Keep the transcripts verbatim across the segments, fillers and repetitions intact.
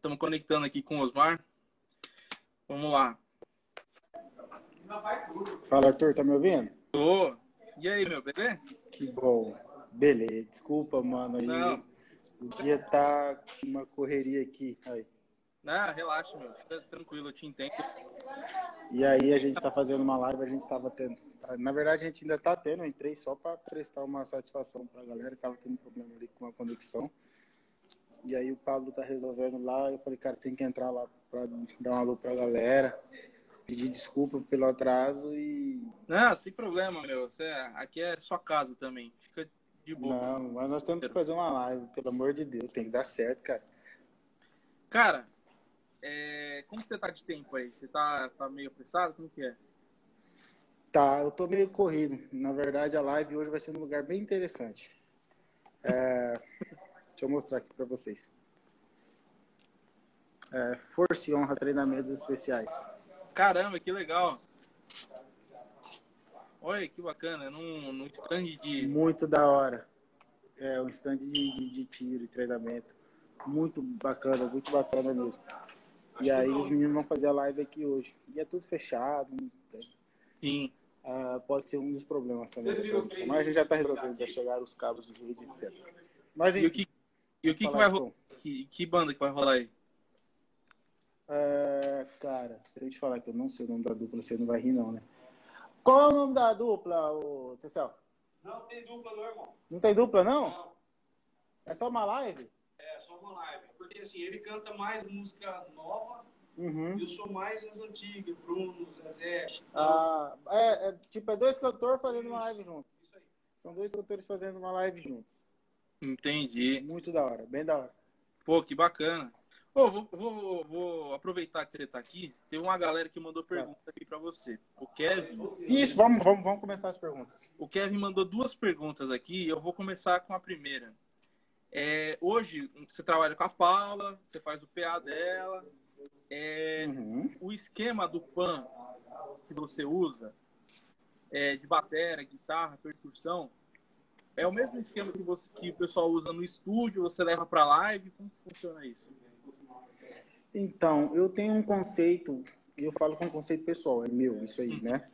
Estamos conectando aqui com o Osmar. Vamos lá. Fala, Arthur, tá me ouvindo? Tô. E aí, meu, beleza? Que bom. Beleza. Desculpa, mano. Aí não. O dia tá uma correria aqui. Aí. Não, relaxa, meu. Fica tranquilo, eu te entendo. E aí, a gente tá fazendo uma live, a gente tava tendo... Na verdade, a gente ainda tá tendo. Eu entrei só pra prestar uma satisfação pra galera. Tava tendo um problema ali com a conexão. E aí, o Pablo tá resolvendo lá. Eu falei, cara, tem que entrar lá pra dar um alô pra galera. Pedir desculpa pelo atraso e... Não, sem problema, meu. Você, aqui é sua casa também. Fica de boa. Não, mas nós temos que fazer uma live, pelo amor de Deus. Tem que dar certo, cara. Cara, é... como você tá de tempo aí? Você tá, tá meio apressado? Como que é? Tá, eu tô meio corrido. Na verdade, a live hoje vai ser num lugar bem interessante. É... Deixa eu mostrar aqui pra vocês. É... Força e Honra, treinamentos especiais. Caramba, que legal. Olha, que bacana. Num, num stand de... Muito da hora. É, um stand de, de, de tiro e treinamento. Muito bacana, muito bacana mesmo. E aí os meninos vão fazer a live aqui hoje. E é tudo fechado. Sim. Ah, pode ser um dos problemas também. Mas a gente já tá resolvendo. Já chegaram os cabos de rede, etcétera. Mas, enfim, e o que, e o que, que vai rolar? Que, que banda que vai rolar aí? É, cara, se eu te falar que eu não sei o nome da dupla, você não vai rir não, né? Qual é o nome da dupla, ô Cecel? Não tem dupla não, irmão. Não tem dupla não? Não. É só uma live? É, só uma live. Porque assim, ele canta mais música nova, uhum. E eu sou mais as antigas, Bruno, Zezé. Ah, é, é, tipo, é dois cantores fazendo isso, uma live juntos. Isso aí. São dois cantores fazendo uma live juntos. Entendi. Muito da hora, bem da hora. Pô, que bacana. Oh, vou, vou, vou aproveitar que você está aqui. Tem uma galera que mandou pergunta aqui para você. O Kevin... Isso, vamos, vamos, vamos começar as perguntas. O Kevin mandou duas perguntas aqui. Eu vou começar com a primeira. É, hoje, você trabalha com a Paula, você faz o P A dela. É, uhum. O esquema do P A N que você usa, é, de bateria, guitarra, percussão, é o mesmo esquema que, você, que o pessoal usa no estúdio, você leva para live? Como funciona isso? Então, eu tenho um conceito, e eu falo que é um conceito pessoal, é meu, isso aí, né?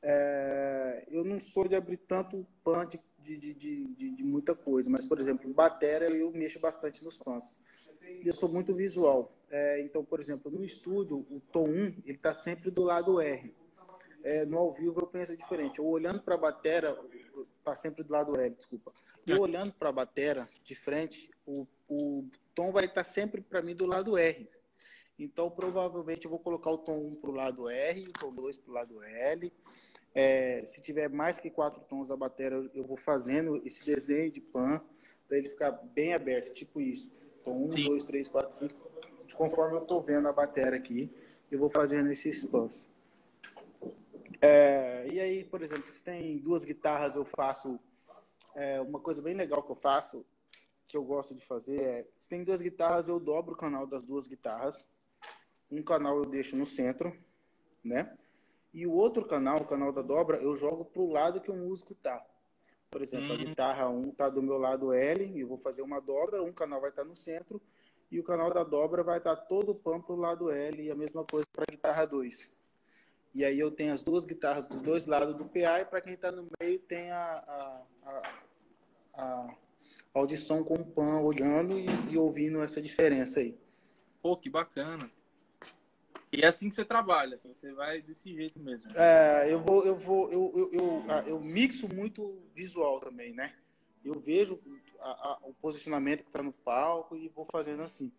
É, eu não sou de abrir tanto pan de, de, de, de, de muita coisa, mas, por exemplo, bateria eu mexo bastante nos pans. Eu sou muito visual. É, então, por exemplo, no estúdio, o tom um, ele tá sempre do lado R. É, no ao vivo eu penso diferente. Eu olhando para a bateria, tá sempre do lado R, desculpa. Eu olhando para a bateria, de frente, o, o tom vai estar sempre para mim do lado R. Então, provavelmente, eu vou colocar o tom um para o lado R, o tom dois para o lado L. É, se tiver mais que quatro tons da bateria, eu vou fazendo esse desenho de pan para ele ficar bem aberto, tipo isso. Tom um, dois, três, quatro, cinco. Conforme eu estou vendo a bateria aqui, eu vou fazendo esses pans. É, e aí, por exemplo, se tem duas guitarras, eu faço... É, uma coisa bem legal que eu faço, que eu gosto de fazer, é... Se tem duas guitarras, eu dobro o canal das duas guitarras. Um canal eu deixo no centro, né? E o outro canal, o canal da dobra, eu jogo pro lado que o músico tá. Por exemplo, uhum. A guitarra um tá do meu lado L, eu vou fazer uma dobra, um canal vai estar no centro, e o canal da dobra vai estar todo o pan pro lado L, e a mesma coisa pra guitarra dois. E aí eu tenho as duas guitarras dos dois lados do P A, e pra quem tá no meio tem a... a, a, a audição com o pan olhando e, e ouvindo essa diferença aí. Pô, que bacana. E é assim que você trabalha, assim, você vai desse jeito mesmo. É, eu vou, eu vou, eu, eu, eu, eu mixo muito visual também, né? Eu vejo a, a, o posicionamento que tá no palco e vou fazendo assim.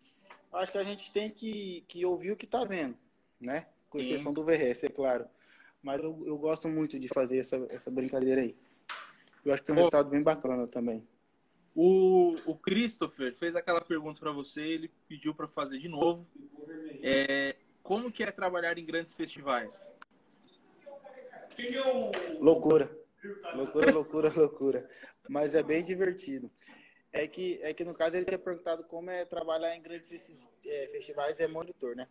Acho que a gente tem que, que ouvir o que tá vendo, né? Com exceção do V R S, é claro. Mas eu, eu gosto muito de fazer essa, essa brincadeira aí. Eu acho que tem um resultado bem bacana também. O, o Christopher fez aquela pergunta para você, ele pediu para fazer de novo. É, como que é trabalhar em grandes festivais? Loucura. Loucura, loucura, loucura. Mas é bem divertido. É que, é que no caso ele tinha perguntado como é trabalhar em grandes esses, é, festivais, é monitor, né?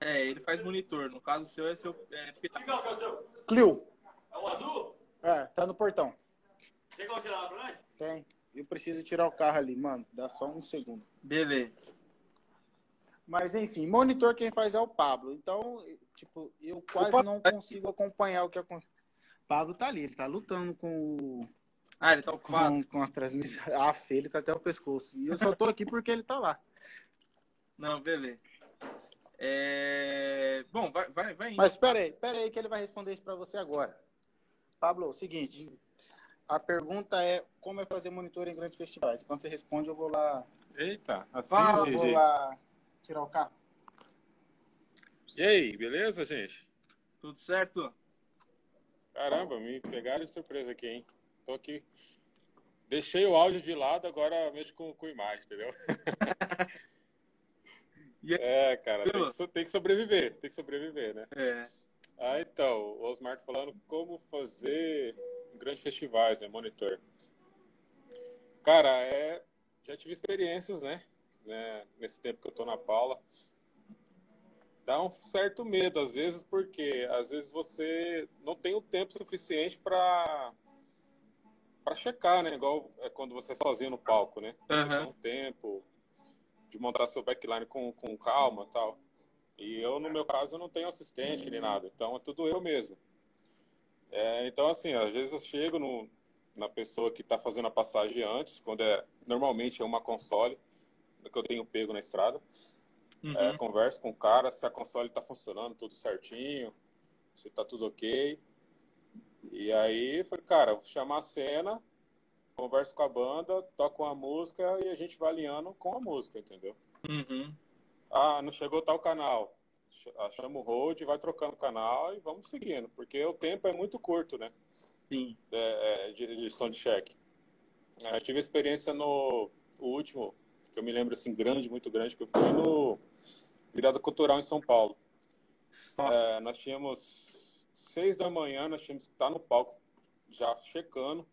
É, ele faz monitor. No caso seu é seu... É... Clio. É o azul? É, tá no portão. Tem como tirar lá pra nós? Tem. Eu preciso tirar o carro ali, mano. Dá só um segundo. Beleza. Mas, enfim, monitor quem faz é o Pablo. Então, tipo, eu quase Opa, não consigo acompanhar o que acontece. Pablo tá ali, ele tá lutando com o... Ah, ele tá ocupado. Com, com a transmissão. Ah, feio, ele tá até o pescoço. E eu só tô aqui porque ele tá lá. Não, beleza. É... Bom, vai, vai, vai indo. Mas peraí, peraí que ele vai responder isso pra você agora. Pablo, é o seguinte. A pergunta é como é fazer monitor em grandes festivais. Quando você responde, eu vou lá... Eita, assim... Ah, eu vou lá tirar o carro. E aí, beleza, gente? Tudo certo? Caramba, me pegaram de surpresa aqui, hein? Tô aqui. Deixei o áudio de lado, agora mexo com, com imagem, entendeu? É, cara, tem que, tem que sobreviver, tem que sobreviver, né? É. Ah, então, o Osmar tá falando como fazer grandes festivais, né? Monitor. Cara, é, já tive experiências, né? né? Nesse tempo que eu tô na Paula. Dá um certo medo, às vezes, porque às vezes você não tem o tempo suficiente para para checar, né? Igual é quando você é sozinho no palco, né? Uhum. Você tem um tempo de montar seu backline com, com calma e tal. E eu, no meu caso, eu não tenho assistente nem nada. Então, é tudo eu mesmo. É, então, assim, às vezes eu chego no, na pessoa que tá fazendo a passagem antes, quando é normalmente é uma console, que eu tenho pego na estrada. Uhum. É, converso com o cara se a console tá funcionando tudo certinho, se tá tudo ok. E aí eu falei, cara, vou chamar a cena, converso com a banda, toco uma música e a gente vai alinhando com a música, entendeu? Uhum. Ah, não chegou tal canal, chama o hold, vai trocando o canal e vamos seguindo, porque o tempo é muito curto, né? Sim. É, é, de, de soundcheck. Eu tive experiência no último, que eu me lembro assim, grande, muito grande, que eu fui no Virada Cultural em São Paulo. É, nós tínhamos seis da manhã, nós tínhamos que estar no palco já checando,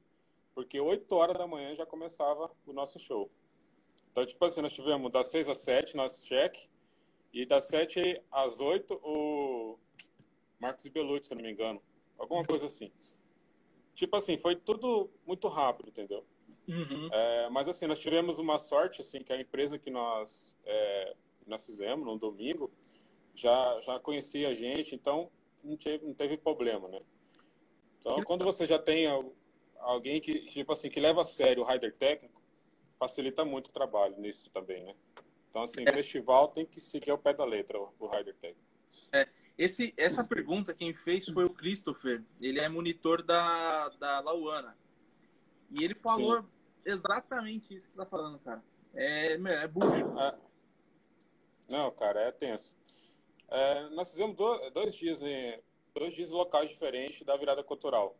porque oito horas da manhã já começava o nosso show. Então, tipo assim, nós tivemos das seis às sete, nosso check, e das sete às oito, o Marcos e Bellucci, se não me engano. Alguma coisa assim. Tipo assim, foi tudo muito rápido, entendeu? Uhum. É, mas assim, nós tivemos uma sorte, assim, que a empresa que nós, é, nós fizemos no domingo já, já conhecia a gente, então não teve, não teve problema, né? Então, quando você já tem alguém que, tipo assim, que leva a sério o rider técnico, facilita muito o trabalho nisso também, né? Então, assim, é. Festival tem que seguir ao pé da letra o, o rider técnico. É. Esse, essa pergunta quem fez foi o Christopher, ele é monitor da, da Lauana. E ele falou Sim. exatamente isso que você tá falando, cara. É, é bucho. É. Não, cara, é tenso. É, nós fizemos dois, dois dias em dois dias locais diferentes da Virada Cultural.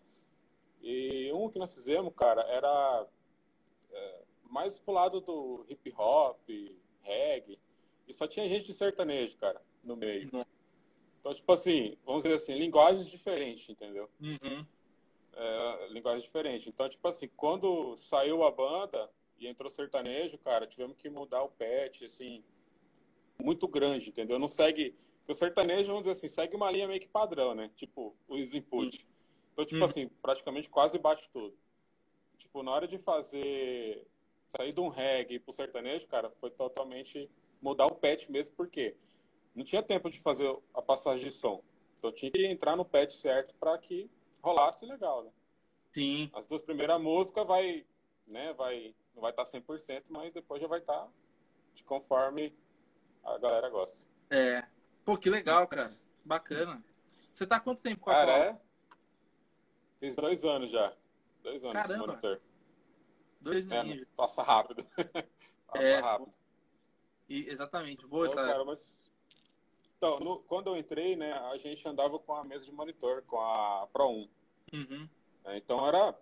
E um que nós fizemos, cara, era é, mais pro lado do hip hop, reggae. E só tinha gente de sertanejo, cara, no meio. Uhum. Então, tipo assim, vamos dizer assim, linguagens diferentes, entendeu? Uhum. É, linguagem diferente. Então, tipo assim, quando saiu a banda e entrou sertanejo, cara, tivemos que mudar o patch, assim, muito grande, entendeu? Não segue... Porque o sertanejo, vamos dizer assim, segue uma linha meio que padrão, né? Tipo, os inputs. Então, tipo assim, praticamente quase bate tudo. Tipo, na hora de fazer... Sair de um reggae pro sertanejo, cara, foi totalmente mudar o patch mesmo, porque não tinha tempo de fazer a passagem de som. Então, tinha que entrar no patch certo para que rolasse legal, né? Sim. As duas primeiras músicas vai, né, vai, não vai estar cem por cento, mas depois já vai estar de conforme a galera gosta. É. Pô, que legal, cara. Bacana. Você tá há quanto tempo com a Paula? Cara, é... Fiz dois anos já. Dois anos de monitor. Dois anos. É, passa rápido. passa é, rápido. E, exatamente. Vou então, cara, mas... Então, no, quando eu entrei, né, a gente andava com a mesa de monitor, com a Pro One. Uhum. Então era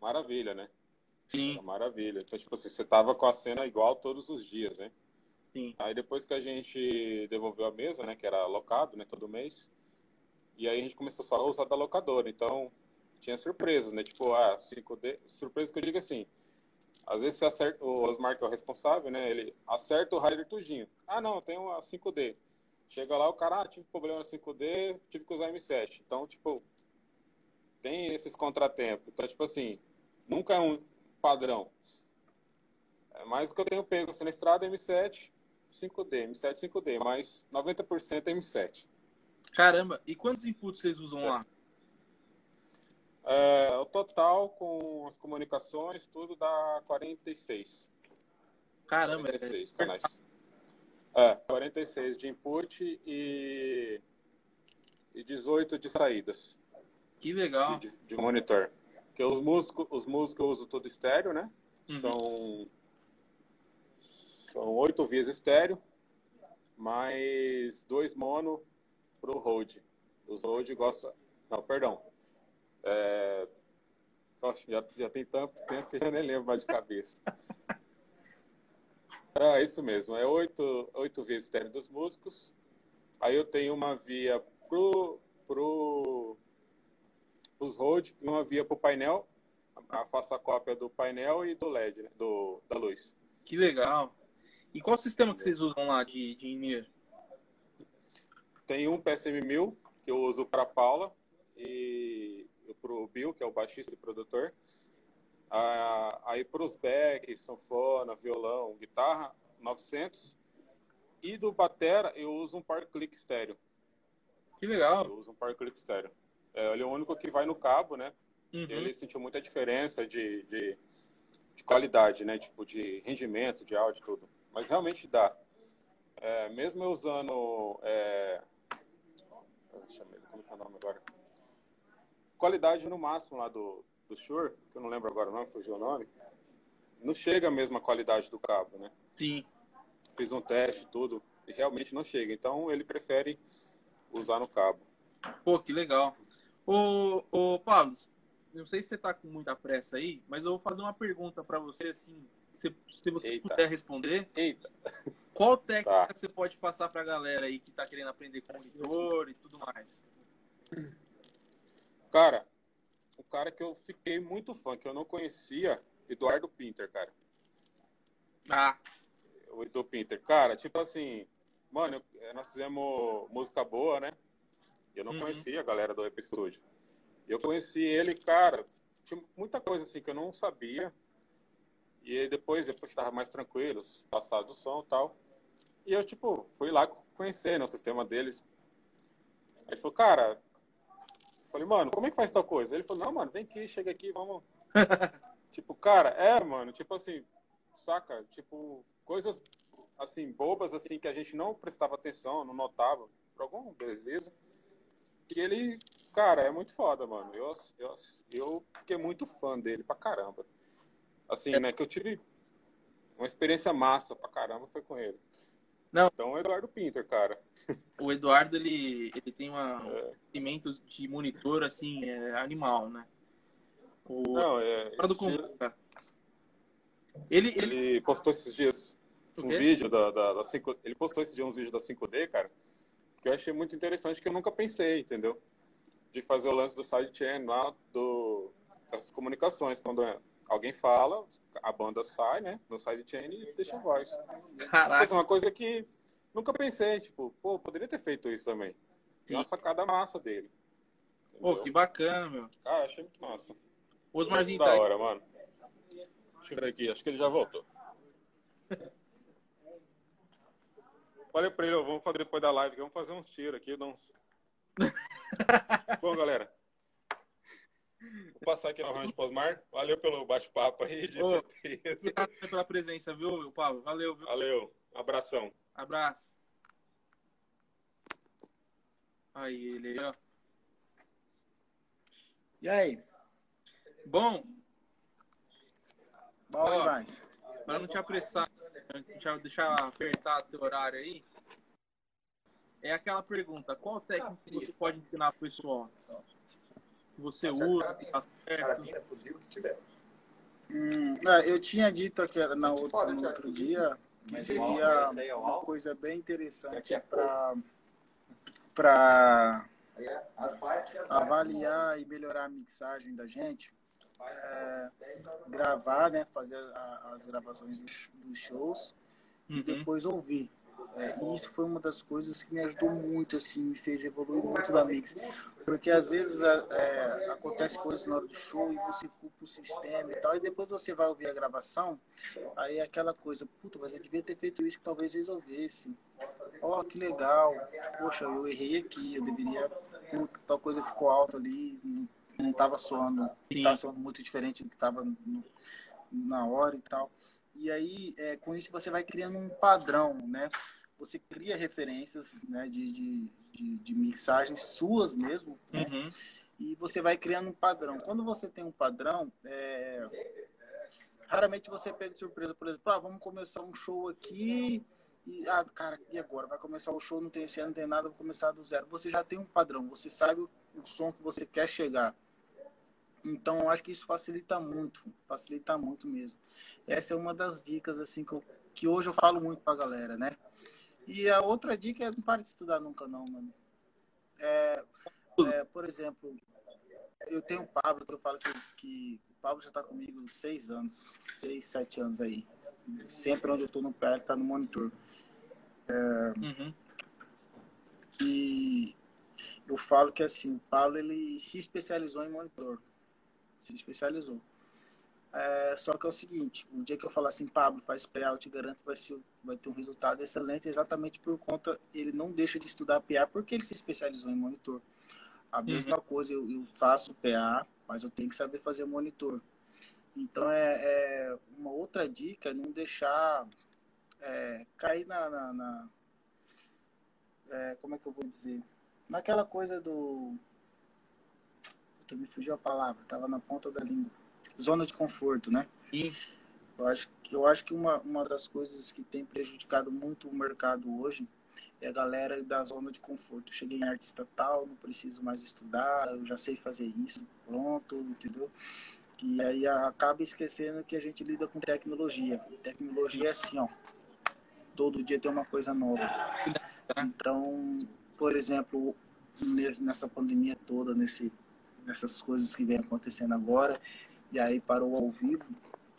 maravilha, né? Sim. Era maravilha. Então, tipo assim, você tava com a cena igual todos os dias, né? Sim. Aí depois que a gente devolveu a mesa, né, que era alocado, né, todo mês, e aí a gente começou só a usar da locadora. Então, tinha surpresas, né? Tipo, ah, cinco D... Surpresa que eu digo assim, às vezes você acerta, o Osmar, que é o responsável, né, ele acerta o rider tudinho. Ah, não, tem uma cinco D. Chega lá, o cara, ah, tive problema na cinco D, tive que usar M sete. Então, tipo, tem esses contratempos. Então, tipo assim, nunca é um padrão. É mais o que eu tenho pego, assim, na estrada, M sete, cinco D, M sete cinco D, mas noventa por cento é M sete. Caramba, e quantos inputs vocês usam é. lá? É, o total com as comunicações, tudo dá quarenta e seis. Caramba, quarenta e seis é... canais. É, quarenta e seis de input e, e dezoito de saídas. Que legal. De, de monitor. Porque os músicos, os músicos eu uso tudo estéreo, né? Uhum. São... São oito vias estéreo, mais dois mono pro road. Os road gosta... Não, perdão. É... Nossa, já, já tem tanto tempo que eu nem lembro mais de cabeça. É isso mesmo. É oito, oito vias estéreo dos músicos. Aí eu tenho uma via pro... pro... os road e uma via pro painel. Eu faço a cópia do painel e do L E D, né? do, da luz. Que legal. E qual sistema que vocês usam lá de, de engenheiro? Tem um P S M mil, que eu uso para a Paula e para o Bill, que é o baixista e produtor. Ah, aí para os back, sanfona, violão, guitarra, novecentos. E do batera, eu uso um Power Click estéreo. Que legal. Eu uso um Power Click estéreo. É, ele é o único que vai no cabo, né? Uhum. Ele sentiu muita diferença de, de, de qualidade, né? Tipo, de rendimento, de áudio, tudo. Mas realmente dá. É, mesmo eu usando... É... Deixa eu ver, como é o nome agora? Qualidade no máximo lá do, do Shure, que eu não lembro agora o nome, fugiu o nome. Não chega a mesma qualidade do cabo, né? Sim. Fiz um teste, tudo, e realmente não chega. Então, ele prefere usar no cabo. Pô, que legal. Ô, ô Paulo, não sei se você tá com muita pressa aí, mas eu vou fazer uma pergunta para você, assim... Se, se você Eita. puder responder, Eita. qual técnica tá. você pode passar para a galera aí que está querendo aprender com monitor e tudo mais? Cara, o cara que eu fiquei muito fã, que eu não conhecia, Eduardo Pinter, cara. Ah. O Eduardo Pinter. Cara, tipo assim, mano, nós fizemos música boa, né? Eu não uhum. conhecia a galera do Episódio. Eu conheci ele, cara, tinha muita coisa assim que eu não sabia. E aí depois, depois que tava mais tranquilo, passado o som e tal. E eu, tipo, fui lá conhecer, né, o sistema deles. Aí ele falou, cara... Eu falei, mano, como é que faz tal coisa? Ele falou, não, mano, vem aqui, chega aqui, vamos... Tipo, cara, é, mano, tipo assim, saca? Tipo, coisas, assim, bobas, assim, que a gente não prestava atenção, não notava, por algum deslizo. E ele, cara, é muito foda, mano. Eu, eu, eu fiquei muito fã dele pra caramba. Assim, né, que eu tive uma experiência massa pra caramba, foi com ele. Não. Então, o Eduardo Pinter, cara. O Eduardo, ele, ele tem uma, é. um segmento de monitor, assim, é animal, né? O... Não, é... Do dia... cara. Ele, ele... ele postou esses dias um vídeo da, da, da cinco... Ele postou esses dias uns vídeos da cinco D, cara, que eu achei muito interessante, que eu nunca pensei, entendeu? De fazer o lance do sidechain lá, do... das comunicações, quando é... Alguém fala, a banda sai, né? No sidechain e deixa a voz. Caraca. Isso é uma coisa que nunca pensei, tipo, pô, poderia ter feito isso também. Sim. Uma sacada massa dele. Entendeu? Pô, que bacana, meu. Cara, achei muito massa. Os Marzinho da hora, mano. Deixa eu ver aqui, acho que ele já voltou. Falei pra ele, ó, vamos fazer depois da live, vamos fazer uns tiros aqui, dar uns... Bom, galera. Vou passar aqui no Rancho Posmar. Valeu pelo bate-papo aí, de certeza. Obrigado pela presença, viu, Paulo? Valeu, viu? Valeu. Abração. Abraço. Aí, ele, ó. E aí? Bom. Bom demais. Para não te apressar, deixar, deixar apertar teu horário aí, é aquela pergunta, qual técnica você pode ensinar pro pessoal? Você usa, carabina, tá certo. Carabina, fuzil, o que tiver. Hum, eu tinha dito que era na outra, no outro dia que seria uma coisa bem interessante para para avaliar e melhorar a mixagem da gente, é, gravar, né, fazer a, as gravações dos, dos shows, uhum. e depois ouvir. É, e isso foi uma das coisas que me ajudou muito, assim, me fez evoluir muito da Mix. Porque às vezes é, acontece coisas na hora do show e você culpa o sistema e tal, e depois você vai ouvir a gravação, aí é aquela coisa, puta, mas eu devia ter feito isso que talvez resolvesse. Ó, oh, que legal, poxa, eu errei aqui, eu deveria, puta, tal coisa ficou alta ali, não estava soando, estava soando muito diferente do que estava na hora e tal. E aí, é, com isso você vai criando um padrão, né? Você cria referências, né, de, de, de, de mixagens suas mesmo, né? Uhum. E você vai criando um padrão. Quando você tem um padrão, é... raramente você pega de surpresa. Por exemplo, ah, vamos começar um show aqui e, ah, cara, e agora? Vai começar o show, não tem cena, não tem nada, vou começar do zero. Você já tem um padrão, você sabe o, o som que você quer chegar. Então, eu acho que isso facilita muito, facilita muito mesmo. Essa é uma das dicas, assim, que, eu, que hoje eu falo muito pra galera, né? E a outra dica é não pare de estudar nunca, não, mano. É, é, por exemplo, eu tenho o Pablo, que eu falo que, que o Pablo já tá comigo seis anos, seis, sete anos aí. Sempre onde eu tô no pé, ele tá no monitor. É, uhum. E eu falo que, assim, o Pablo, ele se especializou em monitor. Se especializou. É, só que é o seguinte, o dia que eu falar assim, Pablo, faz P A, eu te garanto que vai, ser, vai ter um resultado excelente, exatamente por conta, ele não deixa de estudar P A, porque ele se especializou em monitor. A uhum. mesma coisa, eu, eu faço P A, mas eu tenho que saber fazer monitor. Então, é, é uma outra dica é não deixar é, cair na... na, na é, como é que eu vou dizer? Naquela coisa do... me fugiu a palavra, tava na ponta da língua. Zona de conforto, né? Sim. Eu acho, eu acho que uma, uma das coisas que tem prejudicado muito o mercado hoje é a galera da zona de conforto. Eu cheguei em artista tal, não preciso mais estudar, eu já sei fazer isso, pronto, entendeu? E aí acaba esquecendo que a gente lida com tecnologia. E tecnologia é assim, ó, todo dia tem uma coisa nova. Então, por exemplo, nessa pandemia toda, nesse... dessas coisas que vem acontecendo agora, e aí parou ao vivo,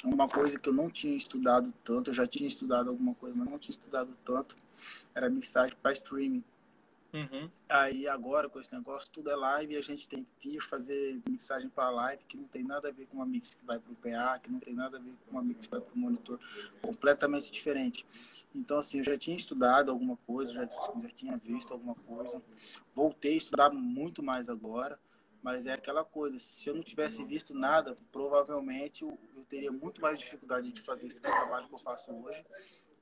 uma coisa que eu não tinha estudado tanto, eu já tinha estudado alguma coisa, mas não tinha estudado tanto, era mixagem para streaming. Uhum. Aí agora, com esse negócio, tudo é live, e a gente tem que ir fazer mixagem para live, que não tem nada a ver com uma mix que vai para o P A, que não tem nada a ver com uma mix que vai para o monitor, completamente diferente. Então, assim, eu já tinha estudado alguma coisa, já, já tinha visto alguma coisa, voltei a estudar muito mais agora. Mas é aquela coisa, se eu não tivesse visto nada, provavelmente eu, eu teria muito mais dificuldade de fazer esse trabalho que eu faço hoje,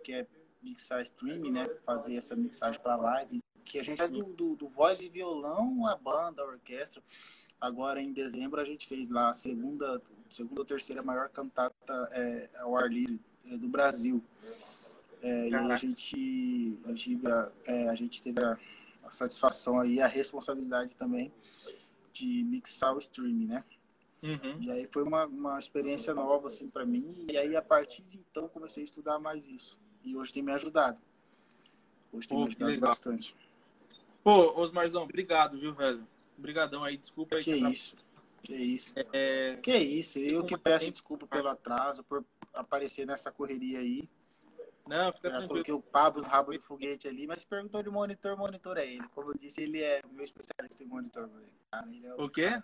que é mixar streaming, né? Fazer essa mixagem para live, que a gente faz do, do, do voz e violão, a banda, a orquestra. Agora, em dezembro, a gente fez lá a segunda, segunda ou terceira maior cantata é, ao ar livre é, do Brasil. É, e a gente, a gente, é, a gente teve a, a satisfação aí, a responsabilidade também, de mixar o streaming, né? Uhum. E aí foi uma, uma experiência nova, assim, pra mim. E aí, a partir de então, comecei a estudar mais isso. E hoje tem me ajudado. Hoje tem Pô, me ajudado bastante. Pô, Osmarzão, obrigado, viu, velho? Obrigadão aí, desculpa aí. Que é isso, que isso. É... Que isso, eu que peço desculpa pelo atraso, por aparecer nessa correria aí. Não, fica tranquilo. Coloquei o Pablo no rabo de foguete ali, mas perguntou de monitor, monitor é ele. Como eu disse, ele é meu especialista em monitor. Cara. Ele é o, o quê? Cara.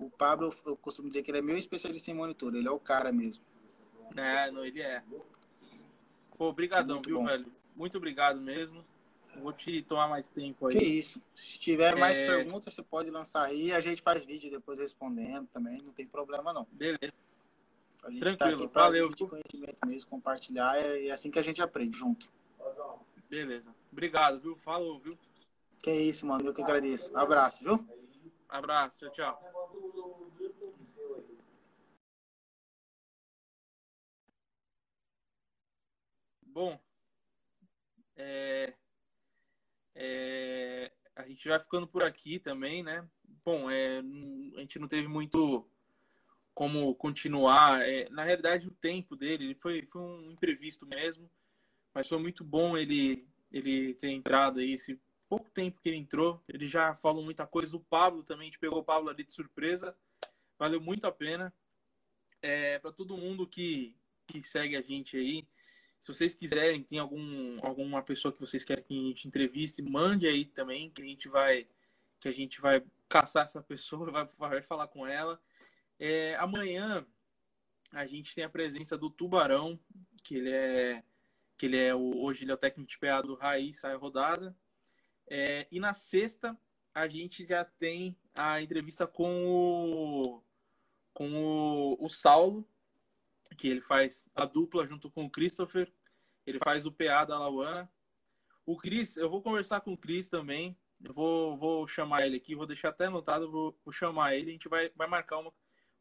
O Pablo, eu costumo dizer que ele é meu especialista em monitor. Ele é o cara mesmo. É, não, ele é. Pô, obrigadão, viu, bom. velho? Muito obrigado mesmo. Vou te tomar mais tempo aí. Que isso. Se tiver mais é... perguntas, você pode lançar aí. A gente faz vídeo depois respondendo também. Não tem problema, não. Beleza. A gente Tranquilo, tá valeu. De conhecimento mesmo, compartilhar, é assim que a gente aprende junto. Beleza. Obrigado, viu? Falou, viu? Que é isso, mano. Eu que agradeço. Abraço, viu? Abraço. Tchau, tchau. Bom, é, é, a gente vai ficando por aqui também, né? Bom, é, a gente não teve muito... como continuar. É, na realidade, o tempo dele foi, foi um imprevisto mesmo, mas foi muito bom ele, ele ter entrado aí. Esse pouco tempo que ele entrou, ele já falou muita coisa. O Pablo também, a gente pegou o Pablo ali de surpresa, valeu muito a pena. É, para todo mundo que, que segue a gente aí, Se vocês quiserem, tem algum, alguma pessoa que vocês querem que a gente entreviste, mande aí também, que a gente vai, que a gente vai caçar essa pessoa, vai, vai falar com ela. É, amanhã a gente tem a presença do Tubarão, que ele é, que ele é o, hoje ele é o técnico de P A do Raí, sai rodada. É, e na sexta a gente já tem a entrevista com o, com o, o Saulo, que ele faz a dupla junto com o Christopher, ele faz o P A da Lauana. O Chris, eu vou conversar com o Chris também, eu vou, vou chamar ele aqui, vou deixar até anotado, vou, vou chamar ele, a gente vai, vai marcar uma,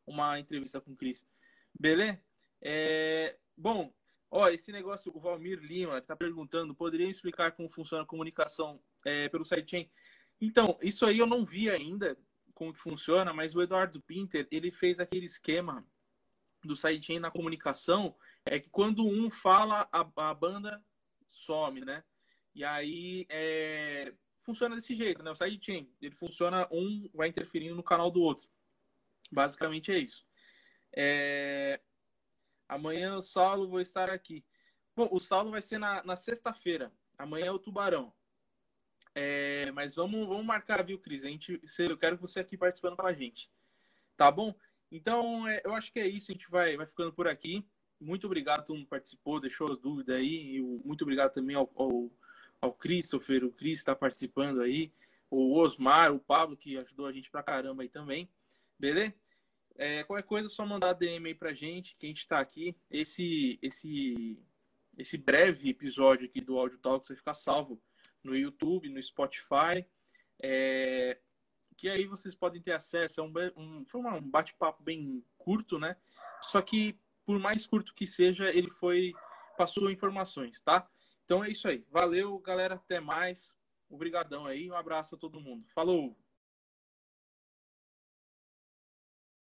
uma entrevista com o Chris. Beleza? É, bom, ó, esse negócio, o Valmir Lima está perguntando, poderia explicar como funciona a comunicação é, pelo sidechain? Então, isso aí eu não vi ainda como que funciona, mas o Eduardo Pinter, ele fez aquele esquema do sidechain na comunicação, é que quando um fala, a, a banda some, né? E aí é, funciona desse jeito, né? O sidechain, ele funciona, um vai interferindo no canal do outro. Basicamente é isso. É, amanhã o Saulo vou estar aqui. Bom, o Saulo vai ser na, na sexta-feira. Amanhã é o Tubarão. É, mas vamos, vamos marcar, viu, Cris? A gente, eu quero você aqui participando com a gente. Tá bom? Então, eu acho que é isso. A gente vai, vai ficando por aqui. Muito obrigado a todo mundo que participou, deixou as dúvidas aí. Eu, muito obrigado também ao, ao, ao Christopher. O Cris está participando aí. O Osmar, o Pablo, que ajudou a gente pra caramba aí também. Beleza? É, qualquer coisa, é só mandar D M aí pra gente, que a gente tá aqui. Esse, esse, esse breve episódio aqui do Audio Talks vai ficar salvo no YouTube, no Spotify. É... que aí vocês podem ter acesso a um, um, foi um bate-papo bem curto, né? Só que, por mais curto que seja, ele foi, passou informações, tá? Então é isso aí. Valeu, galera. Até mais. Obrigadão aí. Um abraço a todo mundo. Falou!